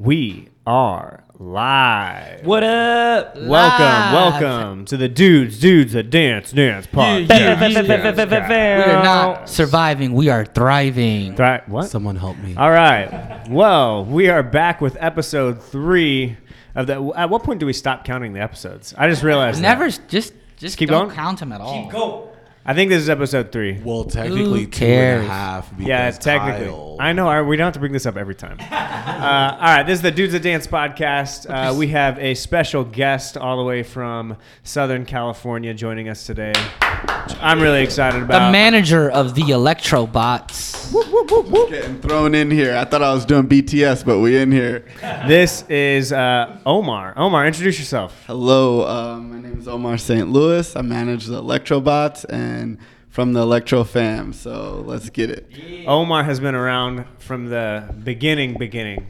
We are live. What up? Welcome to the Dudes That Dance podcast. We are not surviving, we are thriving. What? Someone help me. All right. Well, we are back with episode 3 of the. At what point do we stop counting the episodes? I just realized. Never that. just keep don't going. Count them at all. Keep going. I think this is episode 3. Well, technically 2.5. Yeah, technically. Kyle. I know. We don't have to bring this up every time. All right. This is the Dudes That Dance podcast. We have a special guest all the way from Southern California joining us today. I'm really excited about the manager of the Electrobots. Whoop, whoop, whoop, whoop. Getting thrown in here. I thought I was doing BTS, but we in here. This is Omar. Omar, introduce yourself. Hello. My name is Omar St. Louis. I manage the Electrobots and from the Electro fam. So let's get it. Yeah. Omar has been around from the beginning,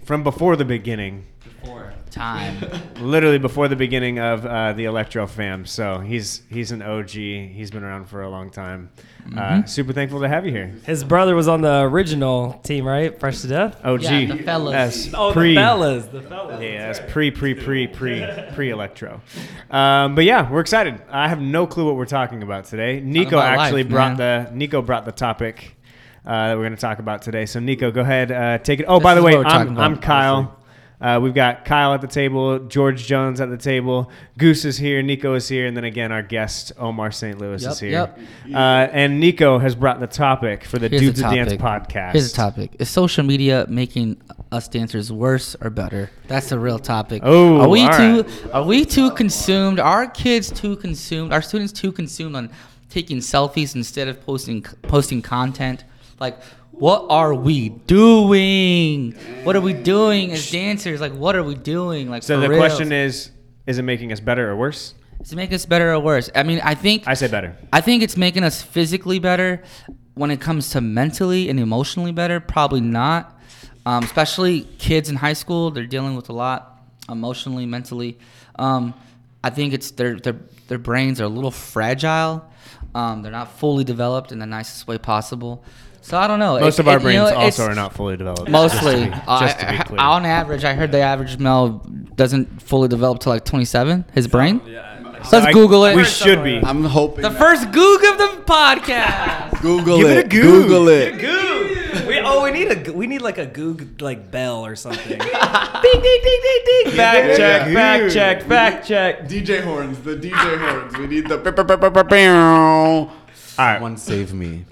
from before the beginning. Before time. Literally before the beginning of the Electro fam. So he's an OG. He's been around for a long time. Super thankful to have you here. His brother was on the original team, right? Fresh to Death? OG. Yeah, the fellas. The fellas. Yeah, that's right. pre-Electro. But yeah, we're excited. I have no clue what we're talking about today. Nico brought the topic that we're going to talk about today. So Nico, go ahead, take it. Oh, by the way, I'm Kyle. We've got Kyle at the table, George Jones at the table, Goose is here, Nico is here, and then again our guest Omar St. Louis is here. And Nico has brought the topic for the Dudes That Dance podcast. Here's the topic. Is social media making us dancers worse or better? That's the real topic. Oh, are we too consumed? Are our kids too consumed? Are students too consumed on taking selfies instead of posting content? Like, what are we doing? What are we doing as dancers? Like, what are we doing? Like, so the question is it making us better or worse? Is it making us better or worse? I mean, I say better. I think it's making us physically better. When it comes to mentally and emotionally better, probably not. Especially kids in high school, they're dealing with a lot emotionally, mentally. I think it's their brains are a little fragile. They're not fully developed in the nicest way possible. So I don't know. Most of our brains also are not fully developed. Mostly. Just to be clear. On average, I heard the average male doesn't fully develop till like 27, his brain. Yeah. So let's Google it. We should be. I'm hoping. The first Goog of the podcast. Google it. Give it a Goog. Google it. Goog. We need like a Goog like bell or something. Ding, ding, ding, ding, ding. Fact check. The DJ horns. We need the... All right. Someone save me.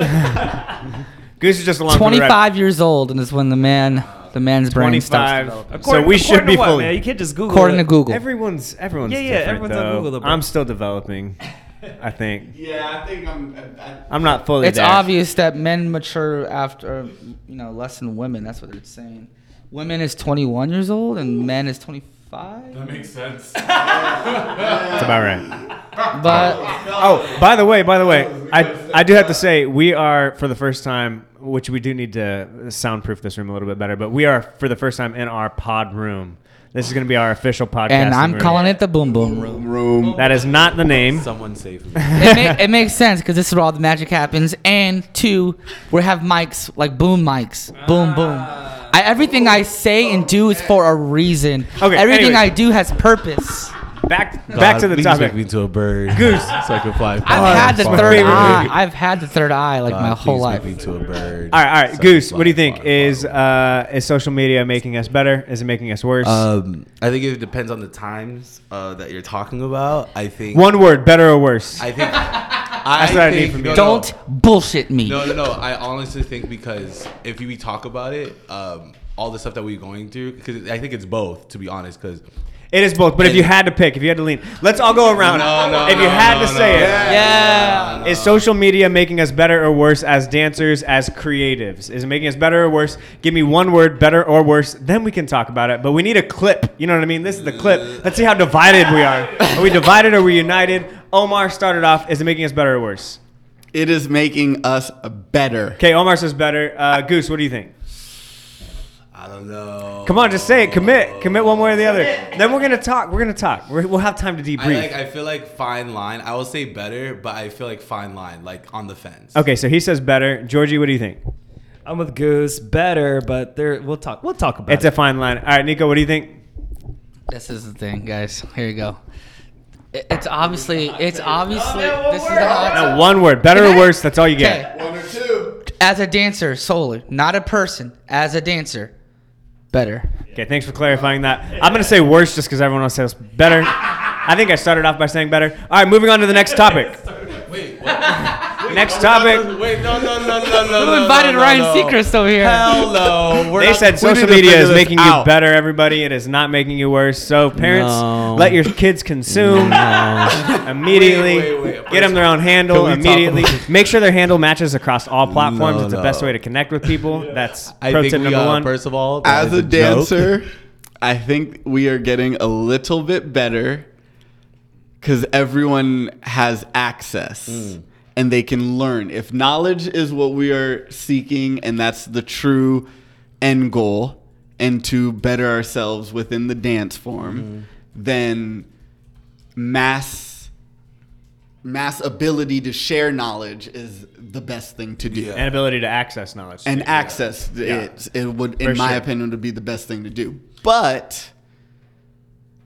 Goose is just along 25 years old, and is when the man's brain stops developing. So we should be fully. Man, you can't just Google. According to Google, everyone's different, though. On Google. I'm still developing, I think. Yeah, I think I'm not fully. It's obvious that men mature after, less than women. That's what they're saying. Women is 21 years old, and men is 25. That makes sense. That's about right. But by the way, I do have to say we are for the first time, which we do need to soundproof this room a little bit better. But we are for the first time in our pod room. This is going to be our official podcast, and I'm calling it the Boom Boom Room. That is not the name. Someone save me. It makes sense because this is where all the magic happens. And 2, we have mics like boom mics, boom boom. Everything I say and do is for a reason. Okay, everything I do has purpose. Back to the topic. Me to a bird. Goose. So I can fly. I've had the third eye like my whole life. Me to a bird. All right. So Goose, what do you think? Is social media making us better? Is it making us worse? I think it depends on the times that you're talking about. I think one word, better or worse. I think that's what I need from you. Don't bullshit me. No. I honestly think because if we talk about it, all the stuff that we're going through, because I think it's both, to be honest, because. It is both, but if you had to pick, if you had to lean, let's all go around. If you had to say it, is social media making us better or worse as dancers, as creatives? Is it making us better or worse? Give me one word, better or worse, then we can talk about it. But we need a clip. You know what I mean? This is the clip. Let's see how divided we are. Are we divided or are we united? Omar started off. Is it making us better or worse? It is making us better. Okay, Omar says better. Goose, what do you think? I don't know. Come on, just say it. Commit one way or the other. Then we're gonna talk. We'll have time to debrief. I feel like fine line. I will say better, but I feel like fine line, like on the fence. Okay, so he says better. Georgie, what do you think? I'm with Goose. Better, but there we'll talk about it. It's a fine line. All right, Nico, what do you think? This is the thing, guys. Here you go. It's obviously. This is the hot topic. No, one word. Better or worse, that's all you get. One or two. As a dancer, solely. Not a person. As a dancer. Better. Okay, thanks for clarifying that. I'm going to say worse just because everyone else says better. I think I started off by saying better. All right, moving on to the next topic. Wait, what? Next topic. Wait, no. Who invited Ryan Seacrest over here? Hell no. They said social media is making you better, everybody. It is not making you worse. So parents, let your kids consume immediately. Wait. Get them their own handle immediately. Make sure their handle matches across all platforms. It's the best way to connect with people. Yeah. That's pro tip number one. First of all, as a dancer, I think we are getting a little bit better. Because everyone has access and they can learn. If knowledge is what we are seeking and that's the true end goal and to better ourselves within the dance form, then mass ability to share knowledge is the best thing to do. Yeah. And ability to access knowledge. And access it would, in my opinion, would be the best thing to do. But...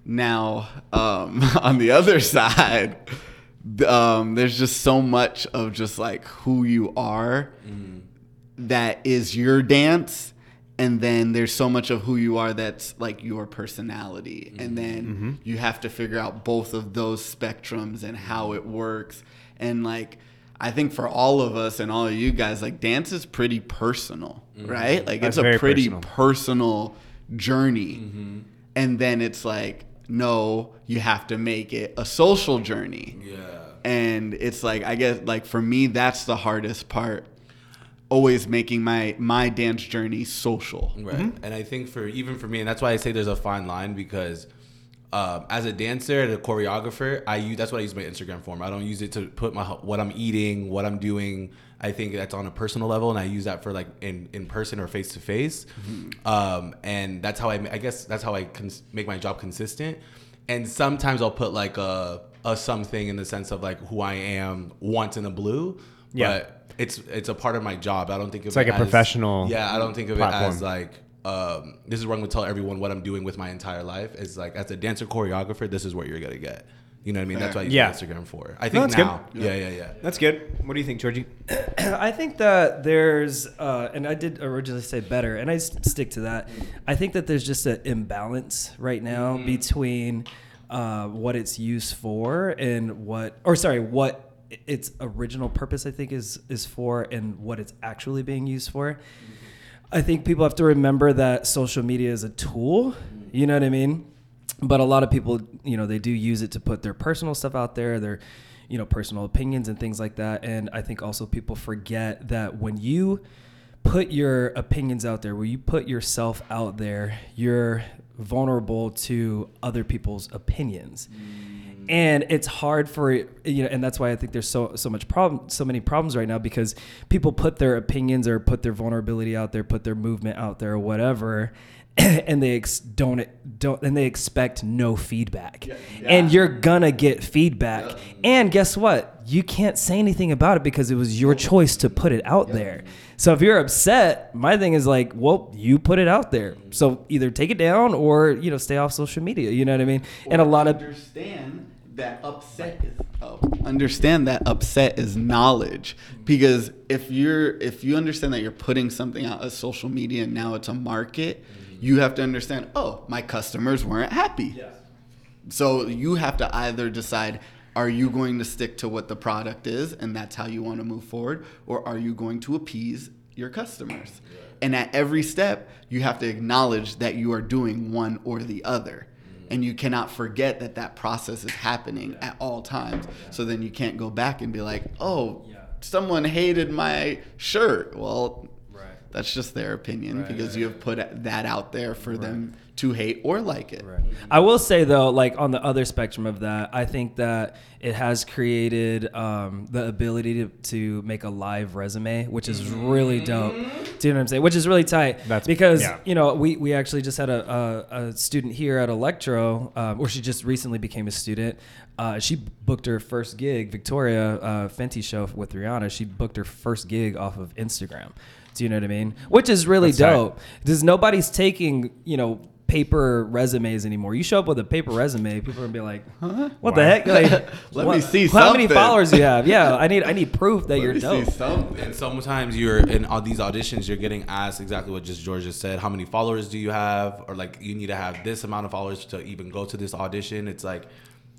Now, on the other side, there's just so much of just like who you are that is your dance. And then there's so much of who you are that's like your personality. And then you have to figure out both of those spectrums and how it works. And like, I think for all of us and all of you guys, like dance is pretty personal, right? Like that's it's a pretty personal journey. And then it's like, no, you have to make it a social journey. Yeah. And it's like, I guess, like for me, that's the hardest part. Always making my dance journey social. Right. And I think for me, and that's why I say there's a fine line because as a dancer and a choreographer, that's what I use my Instagram for. I don't use it to put what I'm eating, what I'm doing. I think that's on a personal level, and I use that for like in person or face to face, and that's how I make my job consistent. And sometimes I'll put like a something in the sense of like who I am once in a blue, but it's a part of my job. I don't think it's like a professional. Yeah, I don't think of platform. It as like this is where I'm gonna tell everyone what I'm doing with my entire life. It's like as a dancer choreographer, this is what you're gonna get. You know what I mean? That's what I use Instagram for. I think now. Good. Yeah. That's good. What do you think, Georgie? I think that there's, and I did originally say better, and I stick to that. I think that there's just an imbalance right now between what it's used for and what its original purpose I think is for and what it's actually being used for. I think people have to remember that social media is a tool. You know what I mean? But a lot of people, you know, they do use it to put their personal stuff out there, their, you know, personal opinions and things like that. And I think also people forget that when you put your opinions out there, when you put yourself out there, you're vulnerable to other people's opinions. And it's hard for, you know, and that's why I think there's so many problems right now because people put their opinions or put their vulnerability out there, put their movement out there or whatever. And they don't expect no feedback. Yeah. And you're gonna get feedback. Yeah. And guess what? You can't say anything about it because it was your choice to put it out there. So if you're upset, my thing is like, well, you put it out there. So either take it down or, you know, stay off social media. You know what I mean? Or and a lot understand that upset is knowledge, because if you understand that you're putting something out as social media and now it's a market, you have to understand, oh, my customers weren't happy. Yes. So you have to either decide, are you going to stick to what the product is and that's how you want to move forward, or are you going to appease your customers? Yeah. And at every step, you have to acknowledge that you are doing one or the other. And you cannot forget that that process is happening at all times. So then you can't go back and be like, oh, someone hated my shirt. Well, that's just their opinion because you have put that out there for them to hate or like it. Right. I will say, though, like on the other spectrum of that, I think that it has created the ability to make a live resume, which is really dope. Do you know what I'm saying? Which is really tight. That's, because, yeah, you know, we actually just had a student here at Electro, or she just recently became a student. She booked her first gig, Victoria, Fenty show with Rihanna. She booked her first gig off of Instagram. Do you know what I mean? Which is really dope. Because nobody's taking, you know, paper resumes anymore. You show up with a paper resume, people are gonna be like, huh? What the heck? Like, Let me see something. How many followers do you have? Yeah, I need proof that you're dope. And sometimes you're in all these auditions, you're getting asked exactly what just George just said. How many followers do you have? Or like, you need to have this amount of followers to even go to this audition. It's like,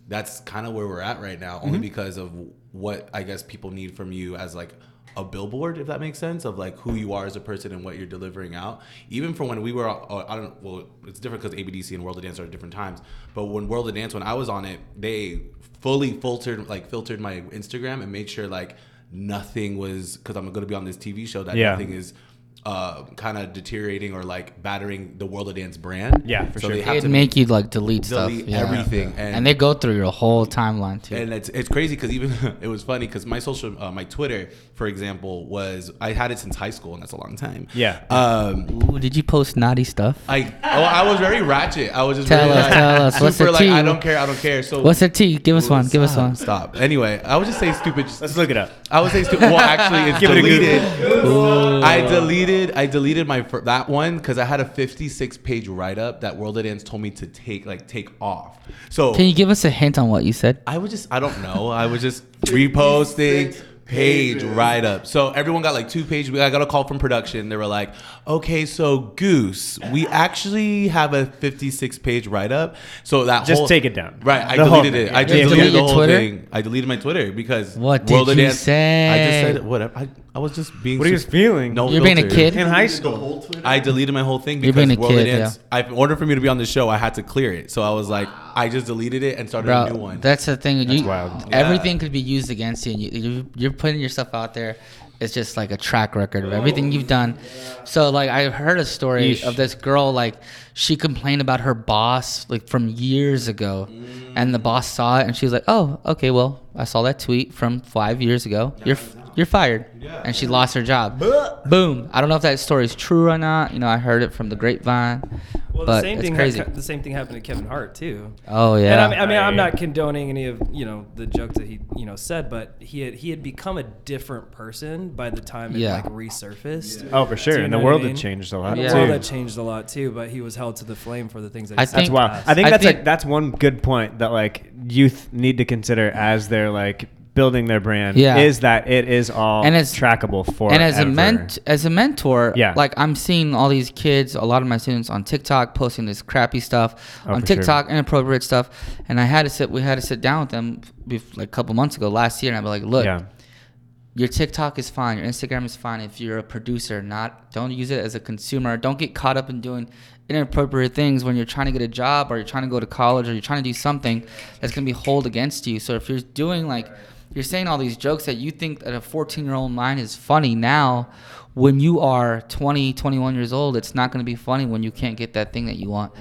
that's kind of where we're at right now, only because of what I guess people need from you as like a billboard, if that makes sense, of like who you are as a person and what you're delivering out. Even from when we were, it's different because ABDC and World of Dance are at different times. But when World of Dance, when I was on it, they fully filtered my Instagram and made sure like nothing was, because I'm going to be on this TV show, that nothing is kind of deteriorating or like battering the World of Dance brand. Yeah, for sure. It'd make you like delete stuff, everything, yeah. And they go through your whole timeline too. And it's crazy because even it was funny because my social, my Twitter, for example, was I had it since high school, and that's a long time. Yeah. Ooh, did you post naughty stuff? I was very ratchet. I was just tell us. What's the tea? I don't care. So what's the tea? Give us one. Stop. Anyway, I would just say stupid. Let's look it up. I would say stupid. Well, actually, it's deleted. I deleted that one because I had a 56-page write-up that World of Dance told me to take off. So can you give us a hint on what you said? I was just reposting page write-up. So everyone got like 2 pages. I got a call from production. They were like, "Okay, so Goose, we actually have a 56-page write-up. So that just take it down." Right. I deleted it. I just deleted the whole thing. I deleted my Twitter because what did you say? I just said whatever. I was just being. What are you feeling? No, you're being a kid in high school. I deleted my whole thing because World of Dance. Yeah. In order for me to be on the show, I had to clear it. So I was like, I just deleted it and started a new one. That's the thing. That's wild. Everything could be used against you. And you're putting yourself out there. It's just like a track record of everything you've done. Yeah. So like I heard a story of this girl, like she complained about her boss like from years ago, and the boss saw it and she was like, "Oh, okay, well I saw that tweet from 5 years ago. You're fired." Yeah. And she lost her job. Boom. I don't know if that story is true or not. You know, I heard it from the grapevine. Well, but the same thing happened to Kevin Hart too. Oh yeah. And I mean, I'm not condoning any of, you know, the jokes that he, you know, said, but he had become a different person by the time it like resurfaced. Yeah. Oh, for sure. And the world had changed a lot. The world had changed a lot too, but he was held to the flame for the things that he said. That's wild. I think that's one good point that like youth need to consider as their like building their brand, is that it is all trackable for. And as a mentor, like I'm seeing all these kids, a lot of my students on TikTok posting this crappy stuff on TikTok, inappropriate stuff. And we had to sit down with them like a couple months ago last year, and I'd be like, "Look, your TikTok is fine, your Instagram is fine. If you're a producer, don't use it as a consumer. Don't get caught up in doing inappropriate things when you're trying to get a job or you're trying to go to college or you're trying to do something that's gonna be held against you. So if you're doing like." You're saying all these jokes that you think that a 14-year-old mind is funny now. When you are 20, 21 years old, it's not going to be funny when you can't get that thing that you want.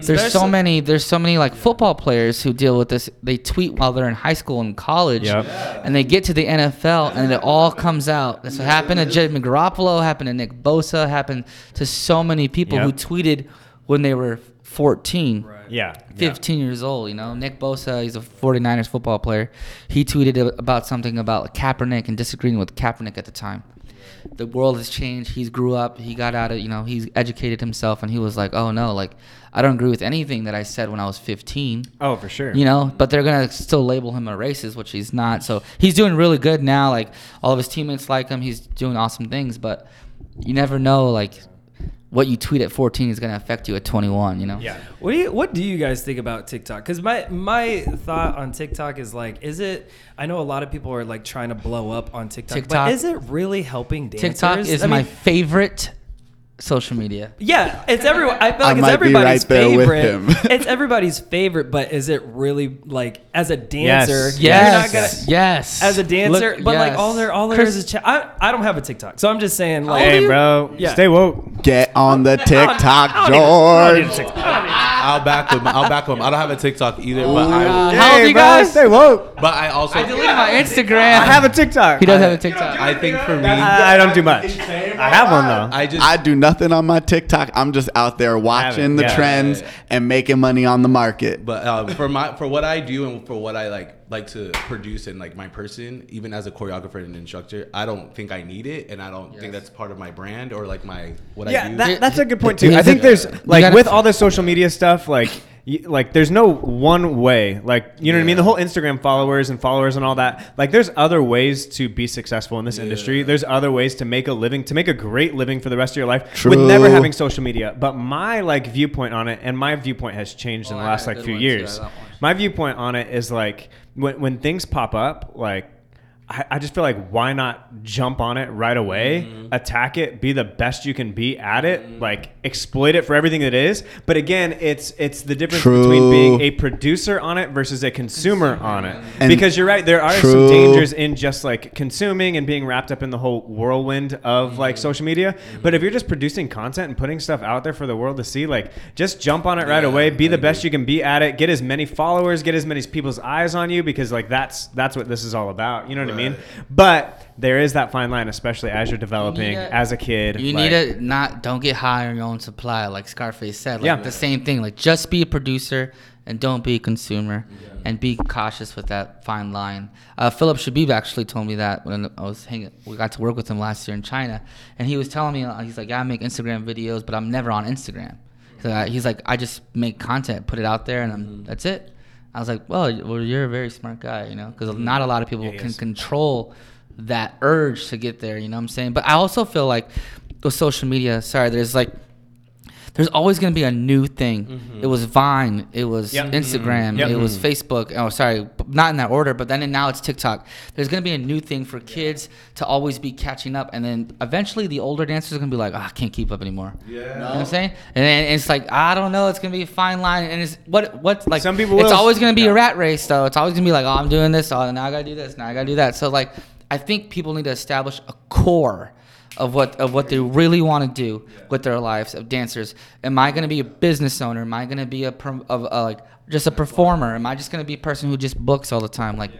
There's so many like football players who deal with this. They tweet while they're in high school and college, and they get to the NFL, and it all comes out. That's what happened to J.M. Garoppolo, happened to Nick Bosa, happened to so many people who tweeted when they were 14. Right. Yeah, 15 years old, you know. Nick Bosa, he's a 49ers football player. He tweeted about something about Kaepernick and disagreeing with Kaepernick at the time. The world has changed. He's grew up. He got out of, you know, he's educated himself, and he was like, "Oh no, like I don't agree with anything that I said when I was 15." Oh, for sure. You know, but they're gonna still label him a racist, which he's not. So he's doing really good now. Like all of his teammates like him. He's doing awesome things. But you never know, like. What you tweet at 14 is going to affect you at 21, you know? Yeah. What do you guys think about TikTok? Because my thought on TikTok is like, is it... I know a lot of people are like trying to blow up on TikTok, but is it really helping dancers? TikTok is my favorite social media. Yeah, it's everyone. I feel like it's everybody's favorite. It's everybody's favorite, but is it really like as a dancer? Yes, yes, you're not gonna, yes. As a dancer, look, but yes. Like all there is I don't have a TikTok, so I'm just saying. Like, hey, bro, yeah. Stay woke. Get on the TikTok, George. I'll back him. I don't have a TikTok either. But how old you guys? Stay woke. But I also deleted my Instagram. I have a TikTok. He does have a TikTok. I think for me, I don't do much. I have one though. I do nothing on my TikTok. I'm just out there watching the trends and making money on the market. But for what I do and for what I like to produce and like my person, even as a choreographer and instructor, I don't think I need it, and I don't think that's part of my brand or like my what I do. Yeah, that's a good point too. I think there's like with all the social media stuff, like there's no one way. Like you know what I mean? The whole Instagram followers and all that. Like there's other ways to be successful in this industry. There's other ways to make a living, to make a great living for the rest of your life with never having social media. But my like viewpoint on it, and my viewpoint has changed in the last like few years. My viewpoint on it is like when things pop up, like I just feel like why not jump on it right away, attack it, be the best you can be at it, like exploit it for everything it is. But again, it's the difference between being a producer on it versus a consumer on it. And because you're right, there are some dangers in just like consuming and being wrapped up in the whole whirlwind of like social media. But if you're just producing content and putting stuff out there for the world to see, like just jump on it right away, be the best you can be at it, get as many followers, get as many people's eyes on you, because like that's what this is all about. You know what I mean? But there is that fine line, especially as you're developing as a kid. You need to don't get high on your own supply, like Scarface said. Like the same thing. Like just be a producer and don't be a consumer, and be cautious with that fine line. Philip Shabib actually told me that when I was hanging. We got to work with him last year in China, and he was telling me, he's like, I make Instagram videos, but I'm never on Instagram. So he's like, I just make content, put it out there, and that's it. I was like, well, you're a very smart guy, you know, because not a lot of people can control that urge to get there, you know what I'm saying? But I also feel like with social media, there's always going to be a new thing. It was Vine. It was Instagram. It was Facebook. Oh, sorry, not in that order, but then now it's TikTok. There's going to be a new thing for kids to always be catching up, and then eventually the older dancers are going to be like, I can't keep up anymore. Yeah. You know what I'm saying? And then it's like, I don't know. It's going to be a fine line, and it's what like some people. It's always going to be a rat race, though. It's always going to be like, I'm doing this. Oh, now I got to do this. Now I got to do that. So like, I think people need to establish a core of what they really want to do with their lives of dancers. Am I going to be a business owner? Am I going to be just a performer? Am I just going to be a person who just books all the time? Like,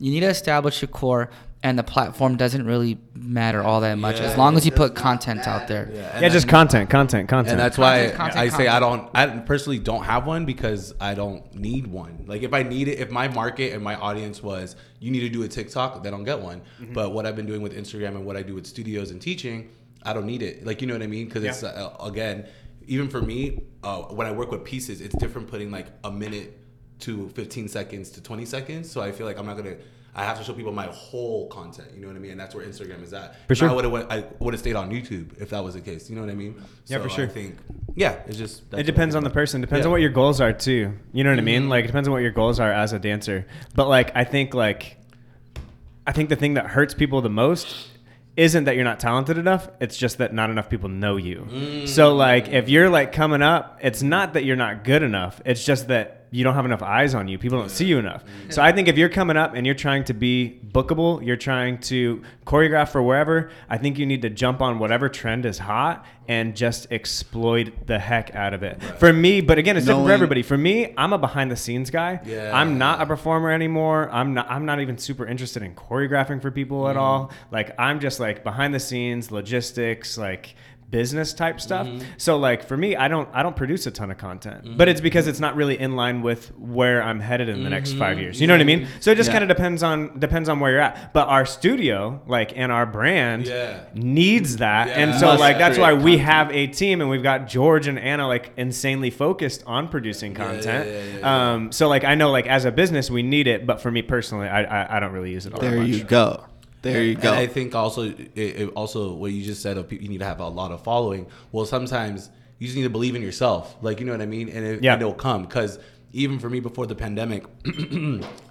you need to establish your core, and the platform doesn't really matter all that much as long as you put content out there. Yeah, just content. And that's why I personally don't have one, because I don't need one. Like if I need it, if my market and my audience was, you need to do a TikTok, they don't get one. But what I've been doing with Instagram and what I do with studios and teaching, I don't need it. Like, you know what I mean? Because it's, again, even for me, when I work with pieces, it's different putting like a minute to 15 seconds to 20 seconds. So I feel like I have to show people my whole content, you know what I mean? And that's where Instagram is at. For sure. I would have stayed on YouTube if that was the case, you know what I mean? Yeah, so for sure. I think, it's just... It depends on the person. Depends on what your goals are, too. You know what I mean? Like, it depends on what your goals are as a dancer. But, like, I think the thing that hurts people the most isn't that you're not talented enough, it's just that not enough people know you. So, like, if you're, like, coming up, it's not that you're not good enough, it's just that you don't have enough eyes on you. People don't see you enough. So I think if you're coming up and you're trying to be bookable, you're trying to choreograph for wherever, I think you need to jump on whatever trend is hot and just exploit the heck out of it. Right. For me, but again, it's different for everybody. For me, I'm a behind the scenes guy. Yeah. I'm not a performer anymore. I'm not even super interested in choreographing for people at all. Like I'm just like behind the scenes, logistics, like business type stuff. So like for me, I don't produce a ton of content, but it's because it's not really in line with where I'm headed in the next 5 years. You know what I mean? So it just kind of depends on where you're at. But our studio, like, and our brand needs that. Yeah. And so like, that's why we have a team, and we've got George and Anna like insanely focused on producing content. So like, I know like as a business, we need it, but for me personally, I don't really use it all that much. There you go. There you go. And I think also, it also what you just said of you need to have a lot of following. Well, sometimes you just need to believe in yourself, like, you know what I mean, and it'll come. Because even for me before the pandemic,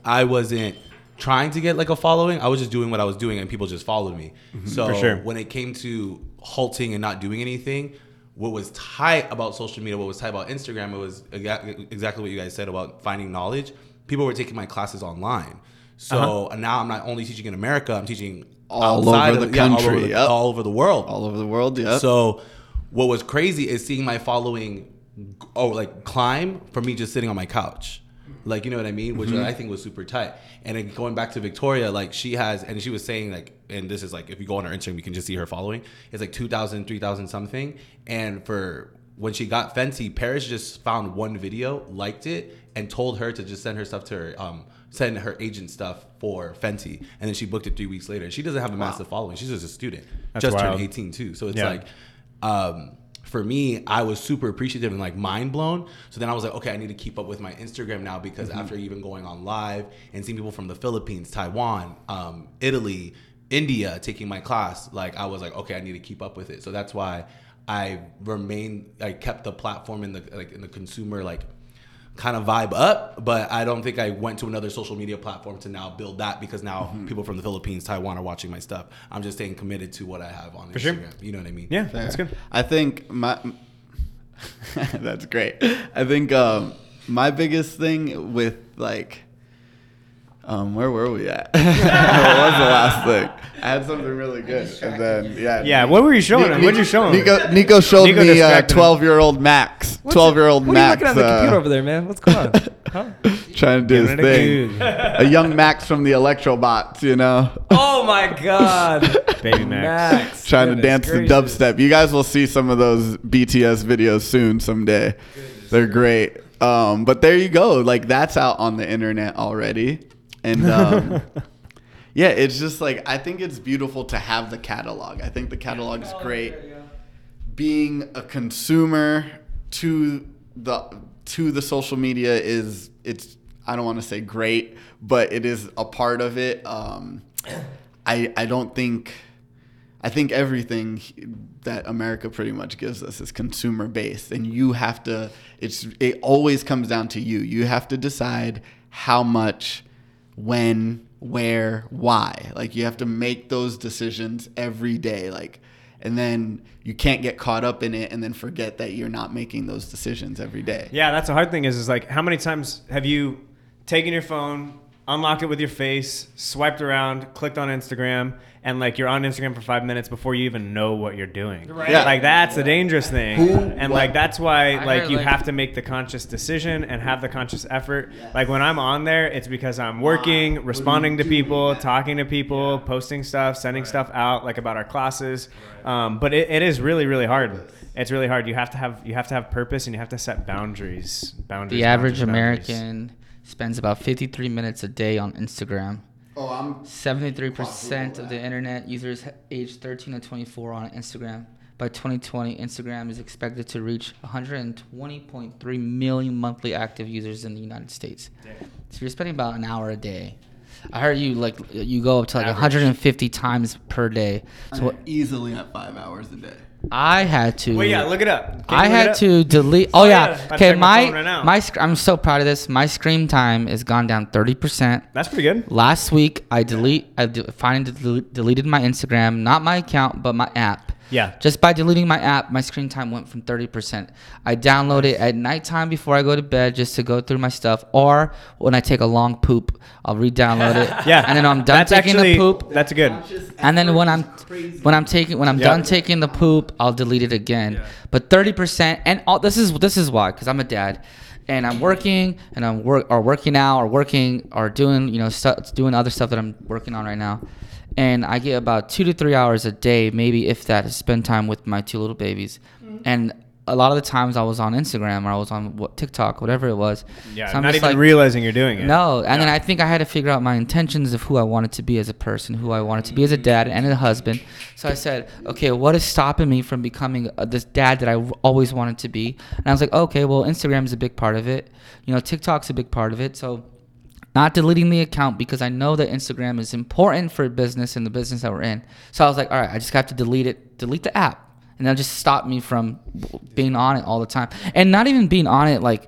I wasn't trying to get like a following. I was just doing what I was doing, and people just followed me. So when it came to halting and not doing anything, what was tight about social media, what was tight about Instagram, it was exactly what you guys said about finding knowledge. People were taking my classes online. So now I'm not only teaching in America, I'm teaching all over the country, all over the world. All over the world, yeah. So what was crazy is seeing my following climb from me just sitting on my couch. Like, you know what I mean? Which I think was super tight. And then going back to Victoria, like she has, and she was saying like, and this is like, if you go on her Instagram, you can just see her following. It's like 2,000, 3,000 something. And for when she got Fenty, Paris just found one video, liked it, and told her to just send her stuff to her, send her agent stuff for Fenty. And then she booked it 3 weeks later. She doesn't have a massive following. She's just a student. That's just wild. Turned 18 too. So it's like, for me, I was super appreciative and like mind blown. So then I was like, okay, I need to keep up with my Instagram now because after even going on live and seeing people from the Philippines, Taiwan, Italy, India taking my class, like I was like, okay, I need to keep up with it. So that's why I kept the platform in the consumer like kind of vibe up, but I don't think I went to another social media platform to now build that because now people from the Philippines, Taiwan are watching my stuff. I'm just staying committed to what I have on Instagram. Sure. You know what I mean? Yeah, fair. That's good. I think that's great. I think my biggest thing with like, where were we at? What was the last thing? I had something really good. And then, what were you showing him? What did you show him? Nico showed me 12-year-old Max. What are you looking at the computer over there, man? What's going on? Huh? Trying to do his thing. A young Max from the Electrobots, you know? Oh, my God. Baby Max. Trying to dance the dubstep. You guys will see some of those BTS videos soon, someday. Goodness. They're great. But there you go. Like, that's out on the internet already. And it's just like, I think it's beautiful to have the catalog. I think the catalog's great. Being a consumer to the social media is I don't want to say great, but it is a part of it. I think everything that America pretty much gives us is consumer based, and you have to. It always comes down to you. You have to decide how much, when, where, why. Like, you have to make those decisions every day, like, and then you can't get caught up in it and then forget that you're not making those decisions every day. Yeah, that's the hard thing is like, how many times have you taken your phone, unlocked it with your face, swiped around, clicked on Instagram, and like you're on Instagram for 5 minutes before you even know what you're doing. Right. Yeah. Like, that's the dangerous thing. And like, that's why you have to make the conscious decision and have the conscious effort. Yes. Like, when I'm on there, it's because I'm working, responding to people, talking to people, posting stuff, sending stuff out, like about our classes. Right. But it is really, really hard. It's really hard. You have to have purpose, and you have to set boundaries. The average American spends about 53 minutes a day on Instagram. Oh, I'm 73% of the internet users aged 13 to 24 on Instagram. By 2020, Instagram is expected to reach 120.3 million monthly active users in the United States. Damn. So you're spending about an hour a day. I heard you go up to like average 150 times per day. So I'm easily at 5 hours a day. I had to. Well, yeah, look it up. I had to delete. Oh, yeah. Okay, I'm so proud of this. My screen time has gone down 30%. That's pretty good. Last week, I finally deleted my Instagram, not my account, but my app. Yeah. Just by deleting my app, my screen time went from 30%. I download it at nighttime before I go to bed just to go through my stuff. Or when I take a long poop, I'll re-download it. Yeah. And then I'm done taking the poop. That's good. And then when I'm done taking the poop, I'll delete it again. Yeah. But 30%, and this is why, because I'm a dad. And I'm working, and I'm working or doing other stuff that I'm working on right now. And I get about 2 to 3 hours a day, maybe if that, to spend time with my two little babies. Mm-hmm. And a lot of the times I was on Instagram or I was on TikTok, whatever it was. Yeah, so I'm not even realizing you're doing it. No, and then I think I had to figure out my intentions of who I wanted to be as a person, who I wanted to be as a dad and a husband. So I said, okay, what is stopping me from becoming this dad that I always wanted to be? And I was like, okay, well, Instagram is a big part of it. You know, TikTok's a big part of it. So not deleting the account because I know that Instagram is important for business and the business that we're in. So I was like, all right, I just have to delete the app. And that just stopped me from being on it all the time. And not even being on it, like,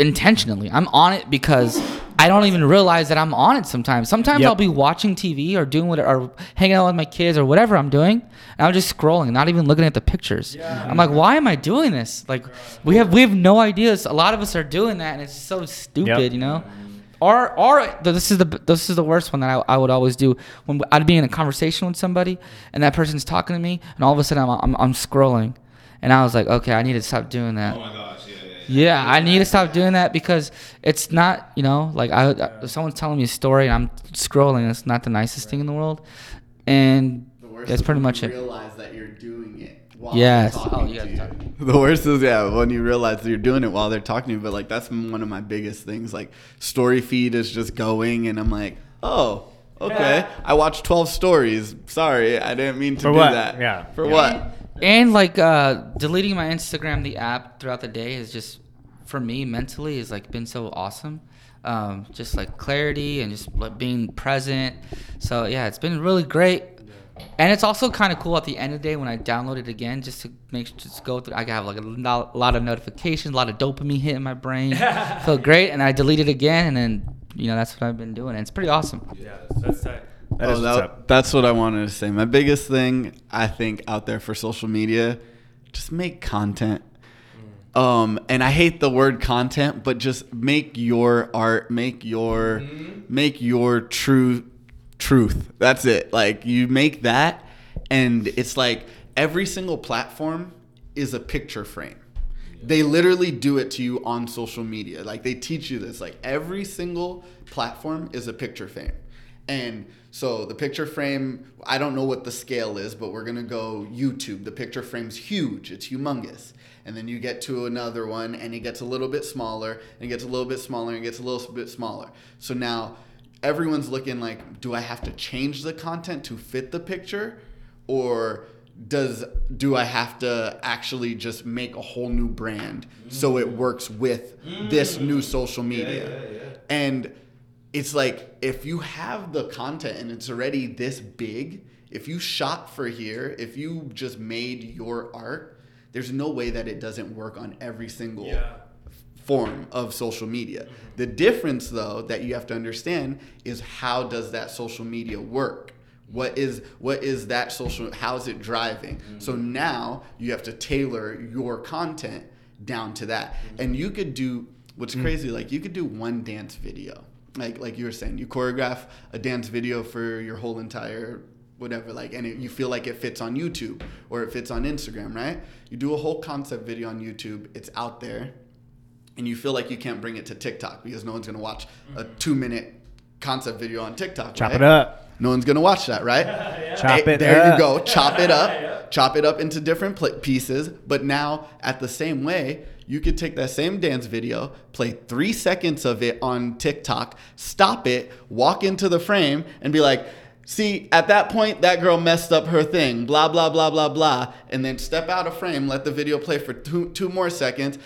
intentionally. I'm on it because I don't even realize that I'm on it sometimes. Sometimes I'll be watching TV or doing or hanging out with my kids or whatever I'm doing, and I'm just scrolling, not even looking at the pictures. Yeah. I'm like, why am I doing this? Like, we have no idea. A lot of us are doing that, and it's so stupid, you know. Or this is the worst one that I would always do. When I'd be in a conversation with somebody, and that person's talking to me, and all of a sudden I'm scrolling, and I was like, okay, I need to stop doing that. Oh my gosh, yeah, I need to stop doing that because it's not, you know, like if someone's telling me a story and I'm scrolling, it's not the nicest thing in the world. And that's pretty much it. The worst is when you realize that you're doing it while they're talking to you. The worst is, when you realize that you're doing it while they're talking to you. But, like, that's one of my biggest things. Like, story feed is just going, and I'm like, oh, okay. Yeah. I watched 12 stories. Sorry, I didn't mean to that. Yeah. For what? And, like, deleting my Instagram, the app, throughout the day is just, for me, mentally, has, like, been so awesome. Just, like, clarity and just, like, being present. So, yeah, it's been really great. And it's also kind of cool at the end of the day when I download it again just to go through. I have, like, a lot of notifications, a lot of dopamine hit in my brain. Feel great. And I delete it again. And then, you know, that's what I've been doing. And it's pretty awesome. Yeah, that's tight. That's what I wanted to say. My biggest thing, I think, out there for social media, just make content. And I hate the word content, but just make your art, make your truth. That's it. Like, you make that, and it's like every single platform is a picture frame. They literally do it to you on social media. Like, they teach you this. Like, every single platform is a picture frame. And so the picture frame, I don't know what the scale is, but we're going to go YouTube. The picture frame's huge. It's humongous. And then you get to another one, and it gets a little bit smaller, and it gets a little bit smaller, and it gets a little bit smaller. So now everyone's looking like, do I have to change the content to fit the picture? Or do I have to actually just make a whole new brand so it works with this new social media? Yeah. And it's like, if you have the content and it's already this big, if you shot for here, if you just made your art, there's no way that it doesn't work on every single form of social media. The difference, though, that you have to understand is, how does that social media work? What is that social, how is it driving? So now you have to tailor your content down to that. And you could do, what's crazy, like, you could do one dance video. Like you were saying, you choreograph a dance video for your whole entire whatever, like, and you feel like it fits on YouTube or it fits on Instagram, right? You do a whole concept video on YouTube, it's out there, and you feel like you can't bring it to TikTok because no one's going to watch a 2-minute concept video on TikTok. Chop it up. No one's going to watch that, right? There you go. Chop it up. Chop it up into different pieces. But now, at the same way, you could take that same dance video, play 3 seconds of it on TikTok, stop it, walk into the frame, and be like, see, at that point, that girl messed up her thing, blah, blah, blah, blah, blah. And then step out of frame, let the video play for two more seconds,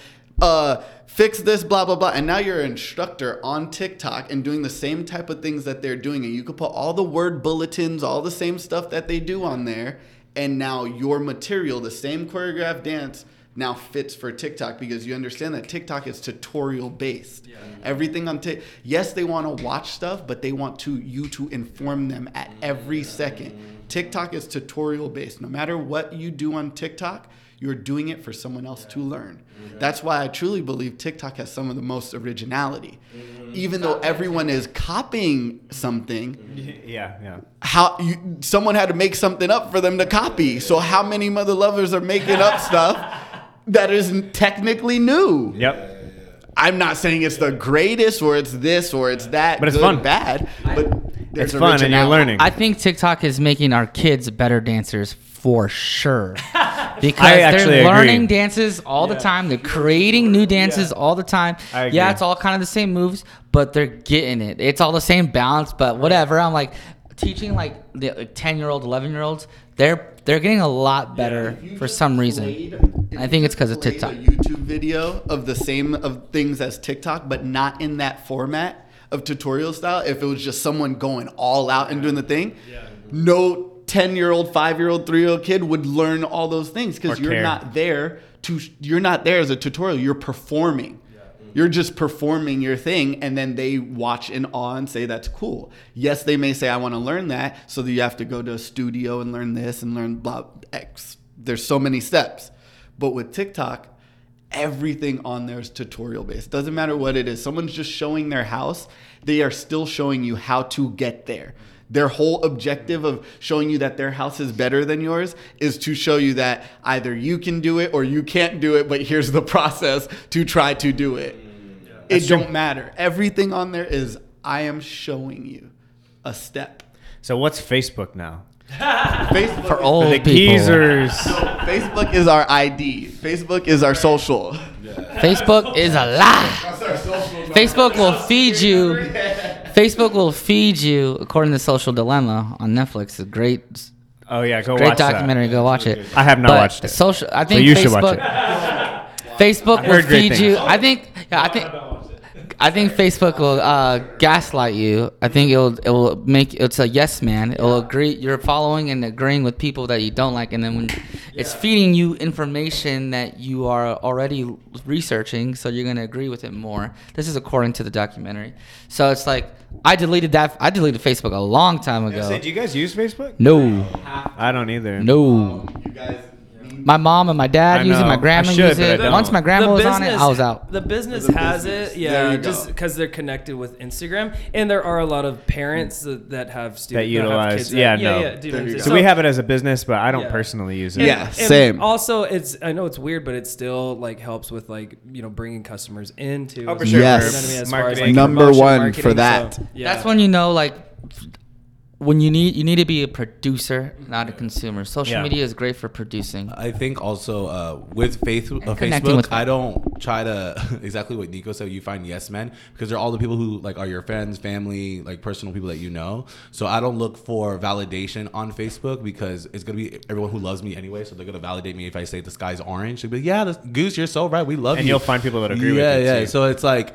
fix this, blah, blah, blah. And now you're an instructor on TikTok and doing the same type of things that they're doing. And you could put all the word bulletins, all the same stuff that they do on there. And now your material, the same choreographed dance, now fits for TikTok because you understand that TikTok is tutorial based. Yeah. Everything on TikTok, yes, they want to watch stuff, but they want you to inform them at every second. TikTok is tutorial based. No matter what you do on TikTok, you're doing it for someone else to learn. Yeah. That's why I truly believe TikTok has some of the most originality. Even though everyone is copying something, someone had to make something up for them to copy. So how many mother lovers are making up stuff that is technically new? Yep. I'm not saying it's the greatest or it's this or it's that, but it's good, fun. Bad, but it's fun originality. And you're learning. I think TikTok is making our kids better dancers for sure. Because they're learning dances all the time. They're creating new dances all the time. Yeah, it's all kind of the same moves, but they're getting it. It's all the same balance, but whatever. I'm like teaching like the 10-year-old, 11-year-olds. They're getting a lot better for some reason. I think it's because of TikTok. A YouTube video of the same of things as TikTok, but not in that format of tutorial style. If it was just someone going all out and doing the thing, no 10-year-old, 5-year-old, 3-year-old kid would learn all those things because you're not there as a tutorial. You're performing. You're just performing your thing, and then they watch in awe and say that's cool. Yes, they may say, I want to learn that, so that you have to go to a studio and learn this and learn blah, X. There's so many steps. But with TikTok, everything on there is tutorial based. Doesn't matter what it is. Someone's just showing their house. They are still showing you how to get there. Their whole objective of showing you that their house is better than yours is to show you that either you can do it or you can't do it, but here's the process to try to do it. Yeah. It don't matter. Everything on there is, I am showing you a step. So what's Facebook now? Facebook for old people. Geezers. So Facebook is our ID. Facebook is our social. Yeah. Facebook is a lie. Facebook will feed you. Facebook will feed you, according to Social Dilemma on Netflix. A great, oh yeah, go great watch documentary. That. Go watch it. I have not watched it. Social, I think so. You Facebook, should watch it. Facebook will feed things. You. I think. Yeah, I think Facebook will gaslight you. I think it will make it's a yes man. It will agree you're following and agreeing with people that you don't like, and then when it's feeding you information that you are already researching, so you're gonna agree with it more. This is according to the documentary. So it's like I deleted Facebook a long time ago. So do you guys use Facebook? No. I don't either. No. You guys. My mom and my dad use it. My grandma uses it. Once my grandma was on it, I was out. The business has it, yeah, just because they're connected with Instagram, and there are a lot of parents that have students that utilize. Kids yeah, so we have it as a business, but I don't personally use it. Yeah, same. Also, I know it's weird, but it still like helps with like bringing customers into. Oh, for sure. Yes, marketing number one for that. That's when when you need to be a producer, not a consumer. Social media is great for producing. I think also with Facebook, I don't try to exactly what Nico said. You find yes men because they're all the people who like are your friends, family, like personal people that you know. So I don't look for validation on Facebook because it's gonna be everyone who loves me anyway. So they're gonna validate me if I say the sky's orange. They'll be like, yeah, Goose, you're so right. We love you. And you'll find people that agree with you. Yeah, yeah. So it's like.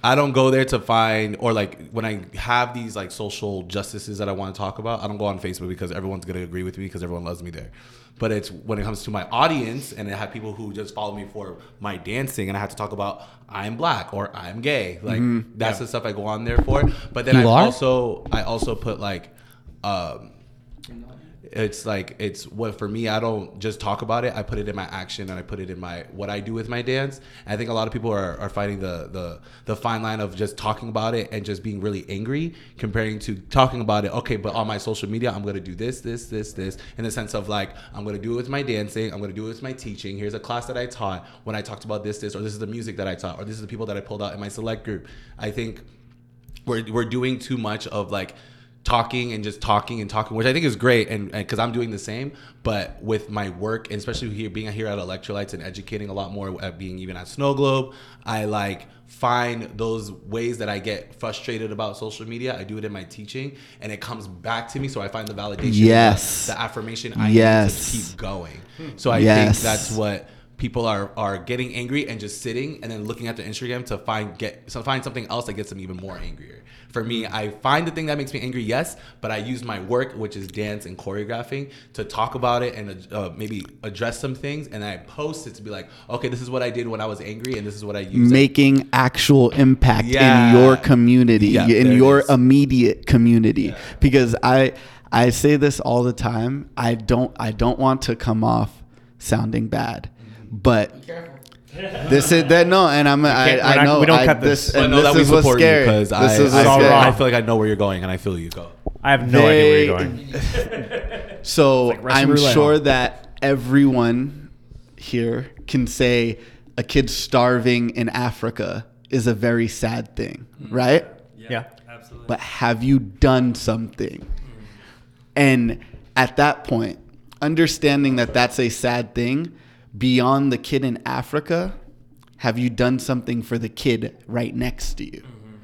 I don't go there to find, or like when I have these like social justices that I want to talk about, I don't go on Facebook because everyone's going to agree with me because everyone loves me there. But it's when it comes to my audience and I have people who just follow me for my dancing and I have to talk about I'm black or I'm gay. Like that's the stuff I go on there for. But then I also put like, it's what for me, I don't just talk about it. I put it in my action and I put it in my what I do with my dance. And I think a lot of people are fighting the fine line of just talking about it and just being really angry, comparing to talking about it. Okay, but on my social media, I'm going to do this, this, this, this, in the sense of like, I'm going to do it with my dancing. I'm going to do it with my teaching. Here's a class that I taught when I talked about this, this, or this is the music that I taught, or this is the people that I pulled out in my select group. I think we're doing too much of like, talking, which I think is great, and because I'm doing the same, but with my work, and especially here being here at Electrolytes and educating a lot more at being even at Snow Globe, I like find those ways that I get frustrated about social media. I do it in my teaching, and it comes back to me, so I find the validation, the affirmation I need to keep going. So I think that's what people are getting angry and just sitting and then looking at their Instagram to find something else that gets them even more angrier. For me, I find the thing that makes me angry, yes, but I use my work, which is dance and choreographing, to talk about it and maybe address some things. And I post it to be like, okay, this is what I did when I was angry and this is what I used. Making actual impact in your community, in your immediate community. Yeah. Because I say this all the time. I don't want to come off sounding bad, but... This is that no, and I'm. I know. We don't cut this. And this is what's scary. Because I feel like I know where you're going, and I feel you go. I have no idea where you're going. So like I'm sure that everyone here can say a kid starving in Africa is a very sad thing, right? Yeah, absolutely. But have you done something? And at that point, understanding that that's a sad thing. Beyond the kid in Africa, have you done something for the kid right next to you? Mm-hmm.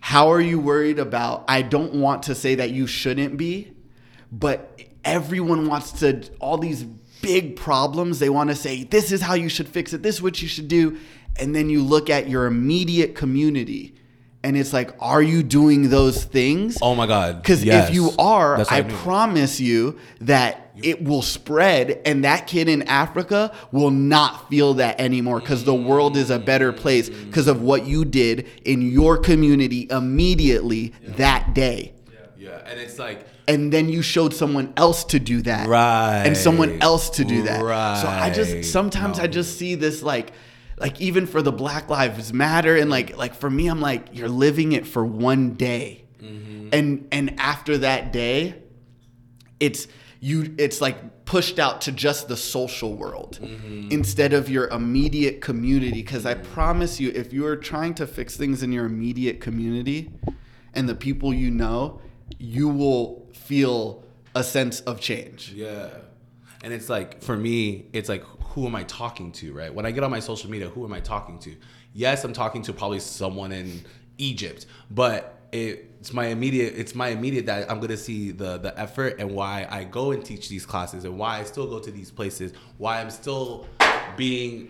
How are you worried about, I don't want to say that you shouldn't be, but everyone wants to, all these big problems, they want to say, this is how you should fix it, this is what you should do. And then you look at your immediate community And it's like, are you doing those things? Oh, my God. Because yes. if you are, I promise you that it will spread. And that kid in Africa will not feel that anymore because the world is a better place because of what you did in your community immediately that day. Yeah. And it's like. And then you showed someone else to do that. Right. And someone else to do that. Right. So I just sometimes I just see this like even for the Black Lives Matter and like for me, I'm like, you're living it for one day. Mm-hmm. And after that day, it's like pushed out to just the social world mm-hmm. instead of your immediate community. Because I promise you, if you're trying to fix things in your immediate community and the people you know, you will feel a sense of change. Yeah. And it's like, for me, it's like, who am I talking to, right? When I get on my social media, who am I talking to? Yes, I'm talking to probably someone in Egypt, but it's my immediate that I'm going to see the effort and why I go and teach these classes and why I still go to these places, why I'm still being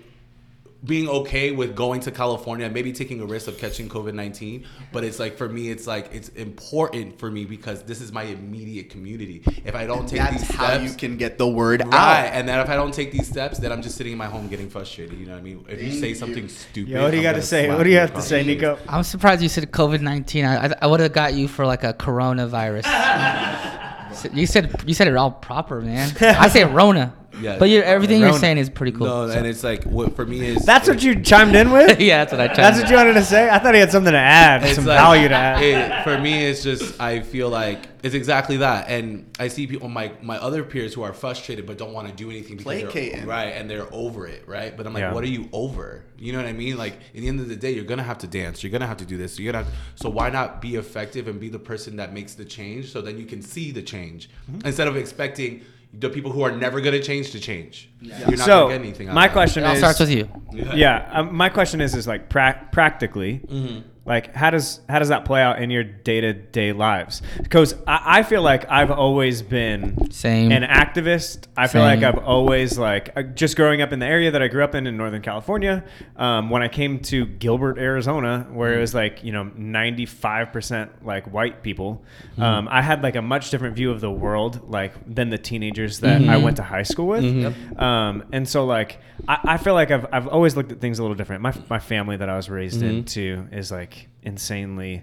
okay with going to California, maybe taking a risk of catching COVID-19. But it's like, for me, it's like, it's important for me because this is my immediate community. If I don't take these steps. That's how you can get the word out. And then if I don't take these steps, then I'm just sitting in my home getting frustrated. You know what I mean? If you say something stupid. Yo, what do you got to say? What do you have to say, Nico? I'm surprised you said COVID-19. I would have got you for like a coronavirus. You said it all proper, man. I say Rona. Yeah, but everything you're saying is pretty cool. No, so. And it's like what for me is that's what you chimed in with. Yeah, that's what I chimed. That's what you wanted to say. I thought he had something to add, it's some like, value to add. For me, it's just I feel like it's exactly that, and I see people, my other peers who are frustrated but don't want to do anything because they're right and they're over it, right? But I'm like, what are you over? You know what I mean? Like at the end of the day, you're gonna have to dance, you're gonna have to do this, so why not be effective and be the person that makes the change? So then you can see the change mm-hmm. instead of expecting. The people who are never going to change. Yeah. You're not going to get anything out of that. My question is... It all starts with you. Yeah. My question is like, practically, mm-hmm. like, how does that play out in your day-to-day lives? Because I feel like I've always been an activist. I feel like I've always, like, just growing up in the area that I grew up in Northern California, when I came to Gilbert, Arizona, where mm-hmm. it was, like, 95% like white people, mm-hmm. I had, like, a much different view of the world, like, than the teenagers that mm-hmm. I went to high school with. Mm-hmm. And so, like, I feel like I've always looked at things a little different. My family that I was raised mm-hmm. into is, like, insanely,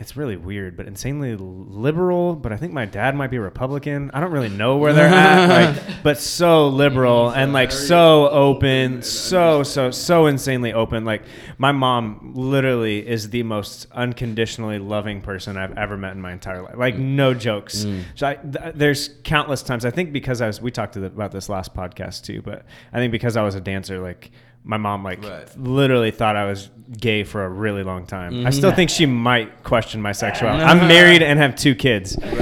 it's really weird, but insanely liberal. But I think my dad might be Republican. I don't really know where they're at, like, but so liberal and like so open, so insanely open. Like my mom literally is the most unconditionally loving person I've ever met in my entire life. Like no jokes. Mm. So there's countless times. I think because we talked about this last podcast too, but I think because I was a dancer, like. My mom, like, literally thought I was gay for a really long time. Mm-hmm. I still think she might question my sexuality. I'm married and have 2 kids. Right.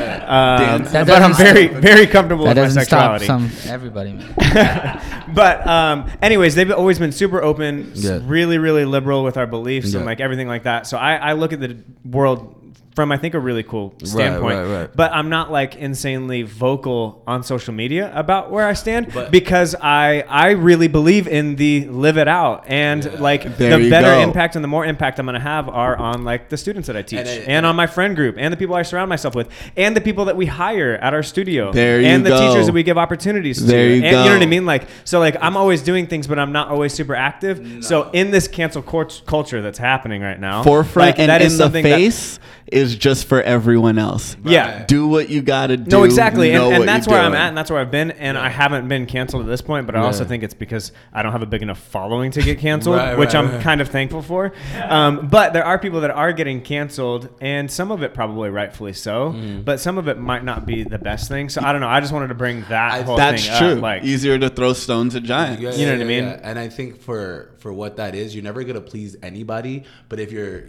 But I'm very, very comfortable with my sexuality. That doesn't stop everybody, man. But anyways, they've always been super open, really, really liberal with our beliefs and, like, everything like that. So I look at the world from, I think, a really cool standpoint. Right. But I'm not, like, insanely vocal on social media about where I stand because I really believe in the live it out. And, like, the better impact and the more impact I'm going to have are on, like, the students that I teach and on my friend group and the people I surround myself with and the people that we hire at our studio and the teachers that we give opportunities to. You know what I mean? Like, so, like, I'm always doing things, but I'm not always super active. No. So in this cancel culture that's happening right now. Forefront like, and that in is the face is just for everyone else. Yeah. Do what you gotta do. No, exactly. And that's where I'm at and that's where I've been. And I haven't been canceled at this point, but I also think it's because I don't have a big enough following to get canceled, which I'm kind of thankful for. But there are people that are getting canceled and some of it probably rightfully so, but some of it might not be the best thing. So I don't know. I just wanted to bring that whole thing up. That's true. Like, easier to throw stones at giants. You know what I mean? Yeah. And I think for what that is, you're never going to please anybody. But if you're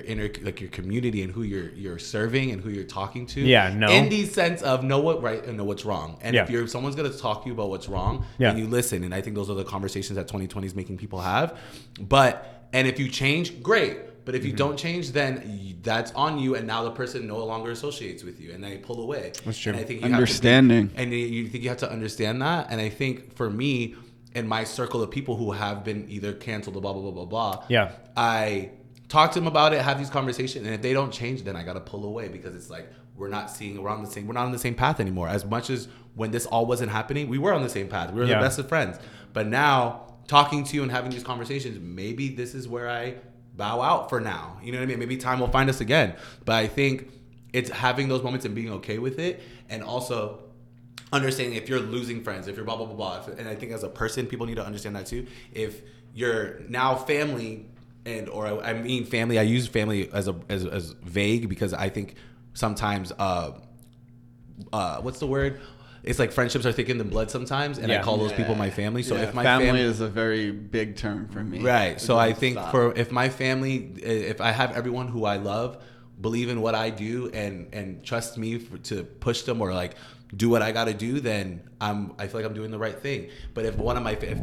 inner, like your community and who you're serving and who you're talking to. Yeah, no. In the sense of know what's right and know what's wrong. And if someone's going to talk to you about what's wrong, then you listen. And I think those are the conversations that 2020 is making people have. And if you change, great. But if you don't change, then that's on you. And now the person no longer associates with you, and they pull away. That's true. And I think you have to understand that. And I think for me, in my circle of people who have been either canceled or blah, blah, blah, blah, blah, I talk to them about it, have these conversations, and if they don't change, then I gotta pull away, because it's like we're not on the same path anymore. As much as when this all wasn't happening, we were on the same path. We were the best of friends. But now, talking to you and having these conversations, maybe this is where I bow out for now. You know what I mean? Maybe time will find us again. But I think it's having those moments and being okay with it, and also understanding if you're losing friends, if you're blah blah blah blah. And I think as a person, people need to understand that too. If you're now family. I mean family. I use family as vague, because I think sometimes what's the word? It's like friendships are thicker than blood sometimes, and I call those people my family. So if my family is a very big term for me, right? So I think if I have everyone who I love believe in what I do and trust me to push them or like do what I gotta do, then I feel like I'm doing the right thing. But if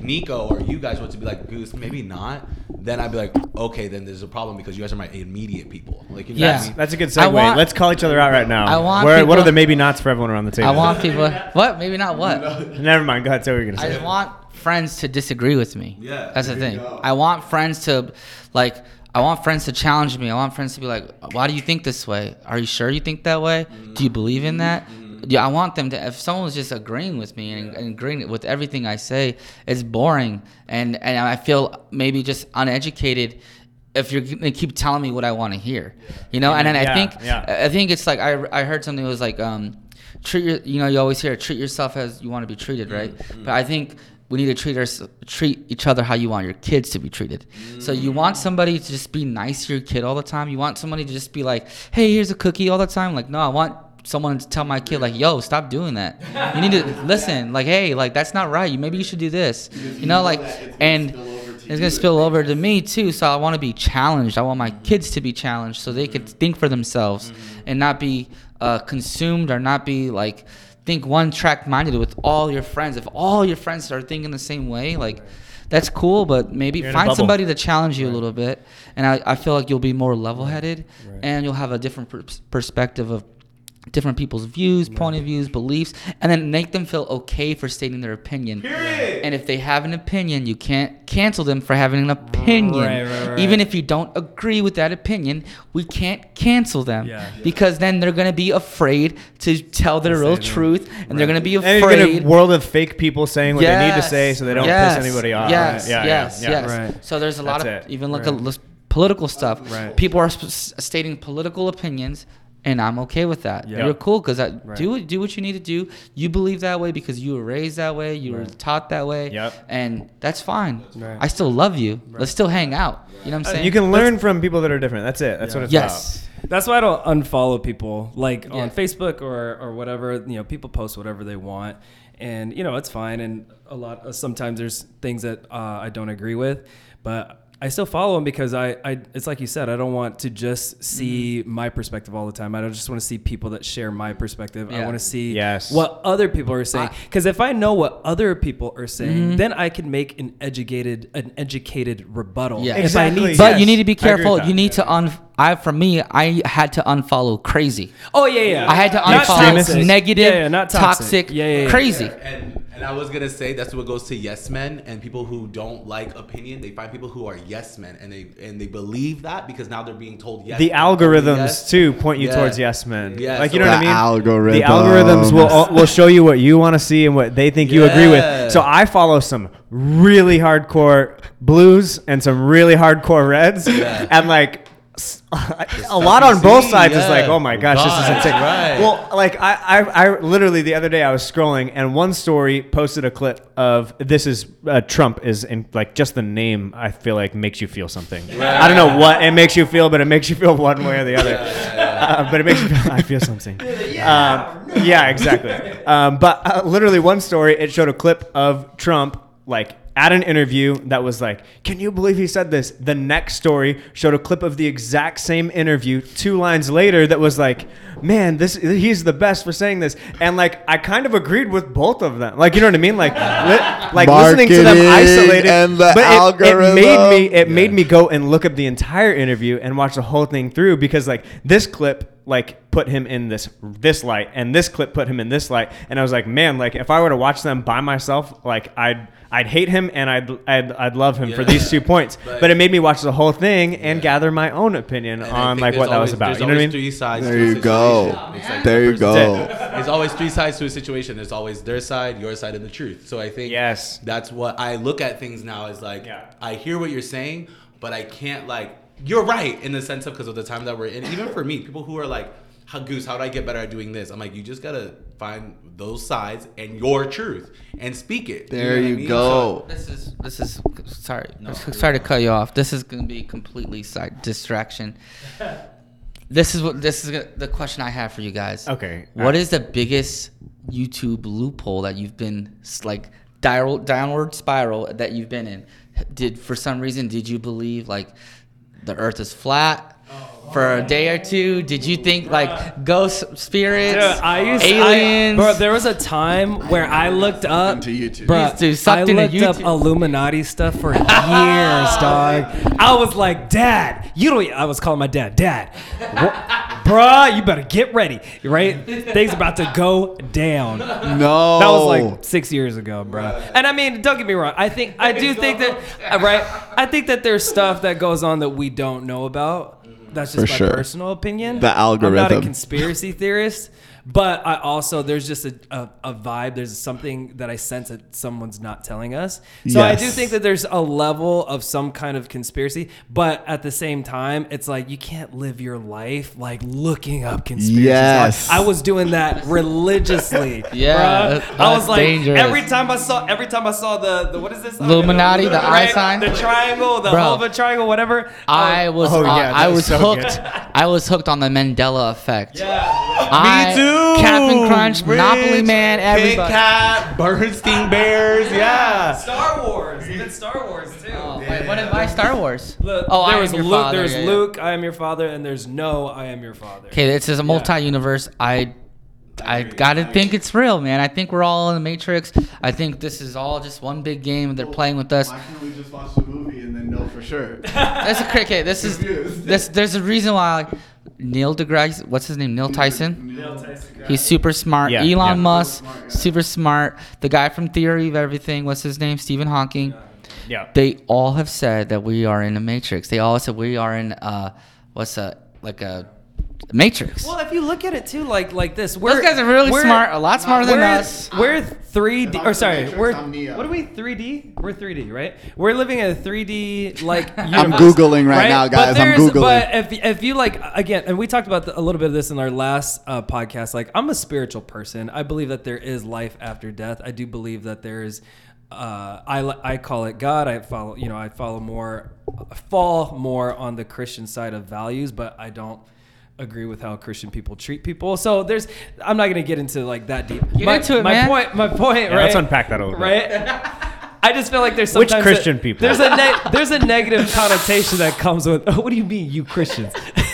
Nico or you guys were to be like, Goose, maybe not, then I'd be like, okay, then there's a problem, because you guys are my immediate people. Like, that's a good segue. Let's call each other out right now. What are the maybe nots for everyone around the table? I want people. What? Maybe not what? Never mind. Go ahead. Say what you're gonna say. I just want friends to disagree with me. Yeah, that's the thing. Go. I want friends to challenge me. I want friends to be like, why do you think this way? Are you sure you think that way? Mm-hmm. Do you believe in that? Mm-hmm. Yeah, I want them to. If someone's just agreeing with me and agreeing with everything I say, it's boring, and I feel maybe just uneducated if you're gonna keep telling me what I want to hear, you know. And then I think it's like I heard something that was like you always hear treat yourself as you want to be treated, right? Mm-hmm. But I think we need to treat each other how you want your kids to be treated. Mm. So you want somebody to just be nice to your kid all the time. You want somebody to just be like, hey, here's a cookie all the time. Like, no, I want someone to tell my kid, like, yo, stop doing that. You need to listen. Like, hey, like, that's not right. Maybe you should do this. You know, like, and it's going to spill over to me too. So I want to be challenged. I want my kids to be challenged so they could think for themselves and not be consumed or not be like think one track minded with all your friends. If all your friends are thinking the same way, like, that's cool, but maybe find somebody to challenge you a little bit. And I feel like you'll be more level headed and you'll have a different perspective of different people's views, point of views, beliefs, and then make them feel okay for stating their opinion. Period. And if they have an opinion, you can't cancel them for having an opinion. Right. Even if you don't agree with that opinion, we can't cancel them because then they're going to be afraid to tell their real truth, and they're going to be afraid. And you're in a world of fake people saying what they need to say so they don't piss anybody off. Yes. Right. So there's a lot of even like political stuff. Right. People are stating political opinions. And I'm okay with that. Yep. You're cool because do what you need to do. You believe that way because you were raised that way. You were taught that way. Yep. And that's fine. Right. I still love you. Right. Let's still hang out. You know what I'm saying? You can learn from people that are different. That's it. That's what it's about. That's why I don't unfollow people like on Facebook or whatever. You know, people post whatever they want. And, you know, it's fine. And a lot sometimes there's things that I don't agree with. But I still follow them because I it's like you said, I don't want to just see my perspective all the time. I don't just want to see people that share my perspective. I want to see what other people are saying. Because if I know what other people are saying, then I can make an educated rebuttal. Yeah. Exactly. But you need to be careful. You need to I had to unfollow crazy. Oh yeah. I had to unfollow negative, not toxic, crazy. Yeah. And I was gonna say that's what goes to yes men and people who don't like opinion. They find people who are yes men and they believe that because now they're being told yes. The algorithms too point you towards yes men. Yeah. Like you know what I mean? The algorithms will show you what you want to see and what they think you agree with. So I follow some really hardcore blues and some really hardcore reds and like. A lot on both sides is like, oh my gosh, this is insane. Right. Well, like I literally the other day I was scrolling and one story posted a clip of this is Trump is in like just the name I feel like makes you feel something. Right. I don't know what it makes you feel, but it makes you feel one way or the other. But it makes you feel I feel something. Exactly. But literally one story it showed a clip of Trump like. At an interview that was like, can you believe he said this? The next story showed a clip of the exact same interview 2 lines later that was like, man, he's the best for saying this. And like, I kind of agreed with both of them. Like, you know what I mean? Like, listening to them isolated. And the algorithm. It made me go and look up the entire interview and watch the whole thing through because like this clip like put him in this light, and this clip put him in this light. And I was like, man, like if I were to watch them by myself, like I'd hate him and I'd love him for these 2 points. But it made me watch the whole thing and gather my own opinion on like what that was about. You know what I mean? Three sides there to you a go. Like there you go. There's always three sides to a situation. There's always their side, your side, and the truth. So I think that's what I look at things now is like, I hear what you're saying, but I can't like, you're right in the sense of because of the time that we're in. Even for me, people who are like, Goose, how do I get better at doing this? I'm like, you just got to find those sides and your truth and speak it. There you, know you I mean? Go. So, this is sorry. No, sorry to cut you off. This is going to be completely side distraction. This is the question I have for you guys. Okay. What is the biggest YouTube loophole that you've been like downward spiral that you've been in? Did you believe like the earth is flat for a day or two? Did you think like ghost spirits, aliens? Bro, there was a time where I looked up into YouTube. Bro, I looked up Illuminati stuff for years, dog. I was like, Dad, I was calling my dad, Dad, bruh, you better get ready, right? Things about to go down. No. That was like 6 years ago, bruh. And I mean, don't get me wrong. I think that there's stuff that goes on that we don't know about. That's just my personal opinion. The algorithm. I'm not a conspiracy theorist, but I also there's just a vibe. There's something that I sense that someone's not telling us. So I do think that there's a level of some kind of conspiracy, but at the same time, it's like you can't live your life like looking up conspiracies. Yes. I was doing that religiously. That's I was like dangerous. every time I saw the what is this? Illuminati, the eye sign, the triangle, the Alpha triangle, whatever. I was hooked. I was hooked on the Mandela effect. Yeah. Me too. Cap'n Crunch, Rich, Monopoly Man, everybody. Cat, Bernstein Bears, Star Wars, even Star Wars too. Wait, what is my Star Wars? Look, Luke, I am your father, and there's no I am your father. Okay, it says a multi-universe. I gotta think it's real, man. I think we're all in the Matrix. I think this is all just one big game. They're playing with us. Why can't we just watch the movie and then know for sure? That's a cricket. There's a reason why. Like, Neil deGrasse, what's his name? Neil Tyson? Neil Tyson. He's super smart. Yeah, Elon Musk, super smart. The guy from Theory of Everything, what's his name? Stephen Hawking. Yeah. They all have said that we are in a matrix. They all said we are in matrix. Well, if you look at it too, like this, those guys are really smart, a lot smarter than us. We're 3D. Or sorry, what are we? 3D? We're 3D, right? We're living in a 3D like. I'm googling right now, guys. But if you like again, and we talked about a little bit of this in our last podcast. Like, I'm a spiritual person. I believe that there is life after death. I do believe that there is. I call it God. I fall more on the Christian side of values, but I don't agree with how Christian people treat people. So I'm not going to get into like that deep. My point, right? Let's unpack that a little bit. Right? I just feel like there's sometimes which Christian people? There's a negative connotation that comes with, what do you mean, you Christians?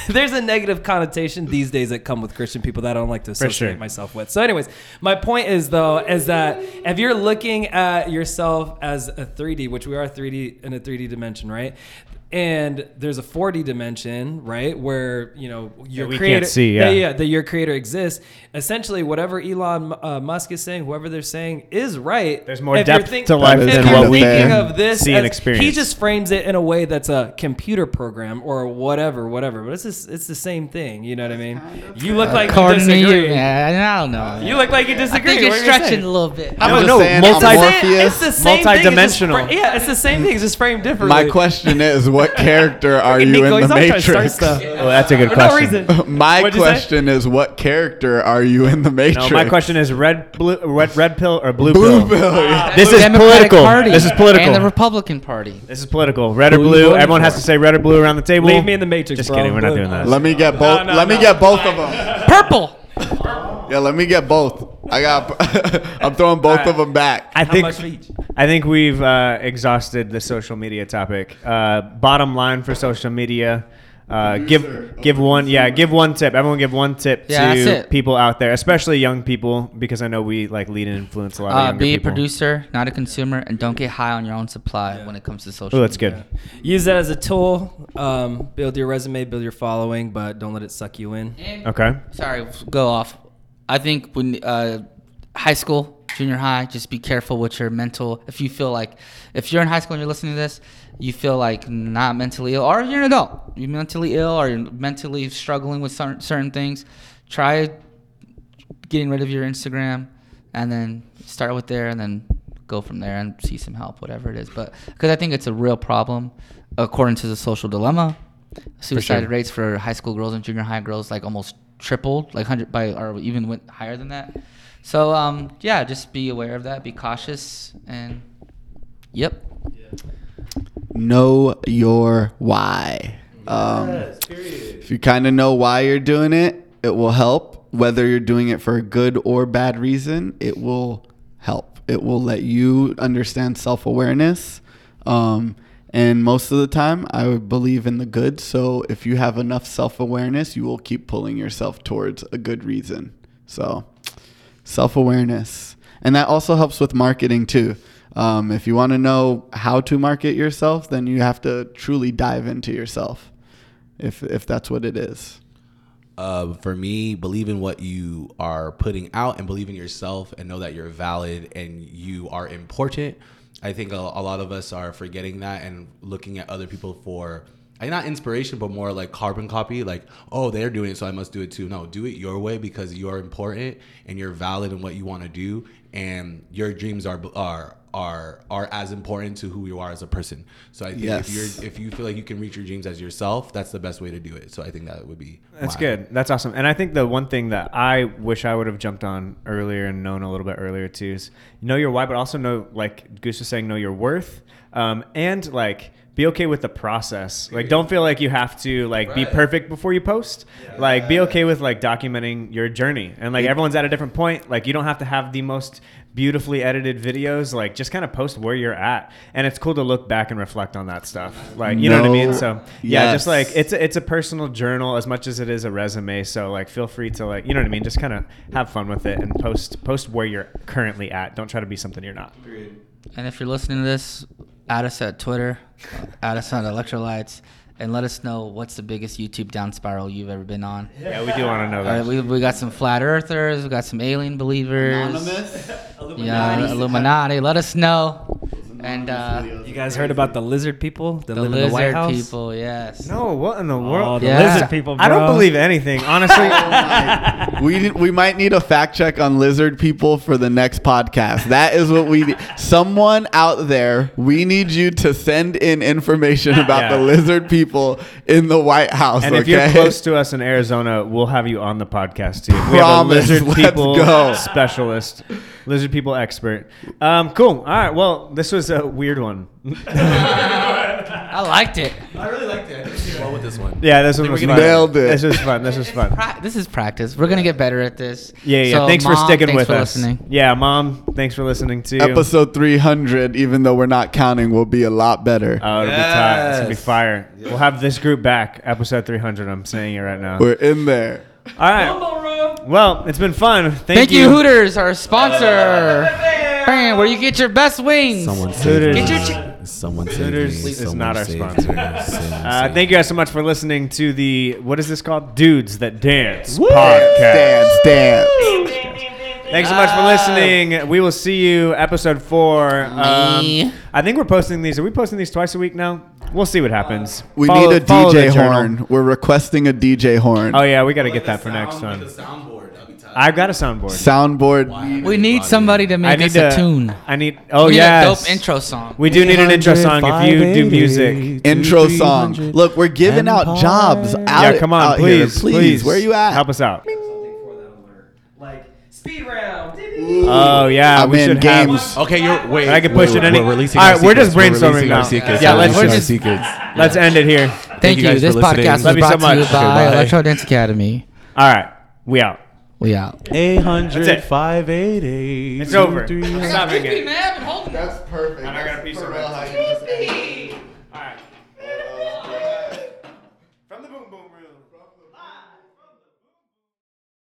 There's a negative connotation these days that come with Christian people that I don't like to associate myself with. So anyways, my point is though, is that if you're looking at yourself as a 3D, which we are 3D in a 3D dimension, right? And there's a 4D dimension, right, where your creator, can't see, that your creator exists. Essentially, whatever Elon Musk is saying, whoever they're saying is right. There's more depth to life than what we can see and experience. He just frames it in a way that's a computer program or whatever. But it's the same thing. You know what I mean? You look like you disagree. I don't know. You look like you disagree. I think you're stretching a little bit. I don't know. Multi-dimensional. It's the same thing. It's just framed differently. My question is, what character are you Nico, in the Matrix? Oh, that's a good question. No my question is, what character are you in the Matrix? No, my question is red pill or blue pill? This is political. Party. This is political. And the Republican Party. This is political. Red or blue. Everyone has to say red or blue around the table. Leave me in the Matrix. Just kidding. We're not doing that. Let me get both of them. Purple. Yeah, let me get both. I'm throwing both of them back. I think we've exhausted the social media topic. Bottom line for social media, Give one tip. Everyone give one tip to people out there, especially young people, because I know we like lead and influence a lot of younger people. Be a producer, not a consumer, and don't get high on your own supply when it comes to social media. Oh, that's good. Use that as a tool. Build your resume, build your following, but don't let it suck you in. And, I think when high school, junior high, just be careful with your mental. If you feel like, if you're in high school and you're listening to this, you feel like not mentally ill, or you're an adult, you're mentally ill, or you're mentally struggling with certain things, try getting rid of your Instagram, and then start with there, and then go from there and see some help, whatever it is. But because I think it's a real problem, according to the Social Dilemma, suicide rates for high school girls and junior high girls like almost tripled, like 100 by, or even went higher than that. So yeah, just be aware of that, be cautious, and know your why. If you kind of know why you're doing it, it will help. Whether you're doing it for a good or bad reason, it will help. It will let you understand self-awareness. And most of the time, I would believe in the good. So if you have enough self-awareness, you will keep pulling yourself towards a good reason. So self-awareness. And that also helps with marketing too. If you want to know how to market yourself, then you have to truly dive into yourself, if that's what it is. For me, believe in what you are putting out and believe in yourself and know that you're valid and you are important. I think a lot of us are forgetting that and looking at other people for, not inspiration, but more like carbon copy, like, oh, they're doing it, so I must do it too. No, do it your way because you're important and you're valid in what you want to do, and your dreams are as important to who you are as a person. So I think if you feel like you can reach your dreams as yourself, that's the best way to do it. So I think that would be good. That's awesome. And I think the one thing that I wish I would have jumped on earlier and known a little bit earlier too is know your why, but also know, like Goose was saying, know your worth, and like be okay with the process. Like, don't feel like you have to like be perfect before you post. Like, be okay with like documenting your journey. And like everyone's at a different point. Like, you don't have to have the most beautifully edited videos. Like, just kind of post where you're at. And it's cool to look back and reflect on that stuff. Like, you know what I mean? So just like it's a personal journal as much as it is a resume. So like, feel free to like, you know what I mean? Just kind of have fun with it and post where you're currently at. Don't try to be something you're not. And if you're listening to this, add us at Twitter, add us on Electrolytes, and let us know what's the biggest YouTube down spiral you've ever been on. Yeah, we do want to know that. We got some flat earthers, we got some alien believers. Anonymous? Illuminati. Let us know. And you guys heard about the lizard people that live in the White House? The lizard people, yes. No, what in the world? Oh, the lizard people, bro. I don't believe anything, honestly. We might need a fact check on lizard people for the next podcast. That is what we need. Someone out there, we need you to send in information about the lizard people in the White House. And if you're close to us in Arizona, we'll have you on the podcast too. We have a lizard people specialist. Lizard people expert. Cool. All right. Well, this was a weird one. I liked it. I really liked it. I did well with this one. Yeah, this one was fun. Nailed it. This was fun. This is practice. We're going to get better at this. Yeah. So, Thanks for listening. Yeah, Mom, thanks for listening too. Episode 300, even though we're not counting, will be a lot better. Oh, it'll be tight. It's going to be fire. Yes. We'll have this group back. Episode 300. I'm saying it right now. We're in there. All right. Well, it's been fun. Thank you, Hooters, our sponsor. Bam, where you get your best wings. Hooters is not our sponsor. Thank you guys so much for listening to the, what is this called? Dudes That Dance podcast. Dance. Thanks so much for listening. We will see you episode 4. I think we're posting these. Are we posting these twice a week now? We'll see what happens. We need a DJ horn. We're requesting a DJ horn. Oh, yeah. We got to get that for next time. I've got a soundboard. Wow. We need somebody to make us a tune. We need a dope intro song. We do need an intro song if you do music. Intro song. Look, we're giving out jobs. Come on. Please. Where are you at? Help us out. Speed round. Oh, yeah. I'm in games. Okay, wait. I can push it in. All right, we're just brainstorming now. Yeah, let's end it here. Thank you. This podcast was brought to you by Electro Dance Academy. All right. We out. 800-588-23. It's over. I'm stopping it. That's perfect. And I got a piece of red.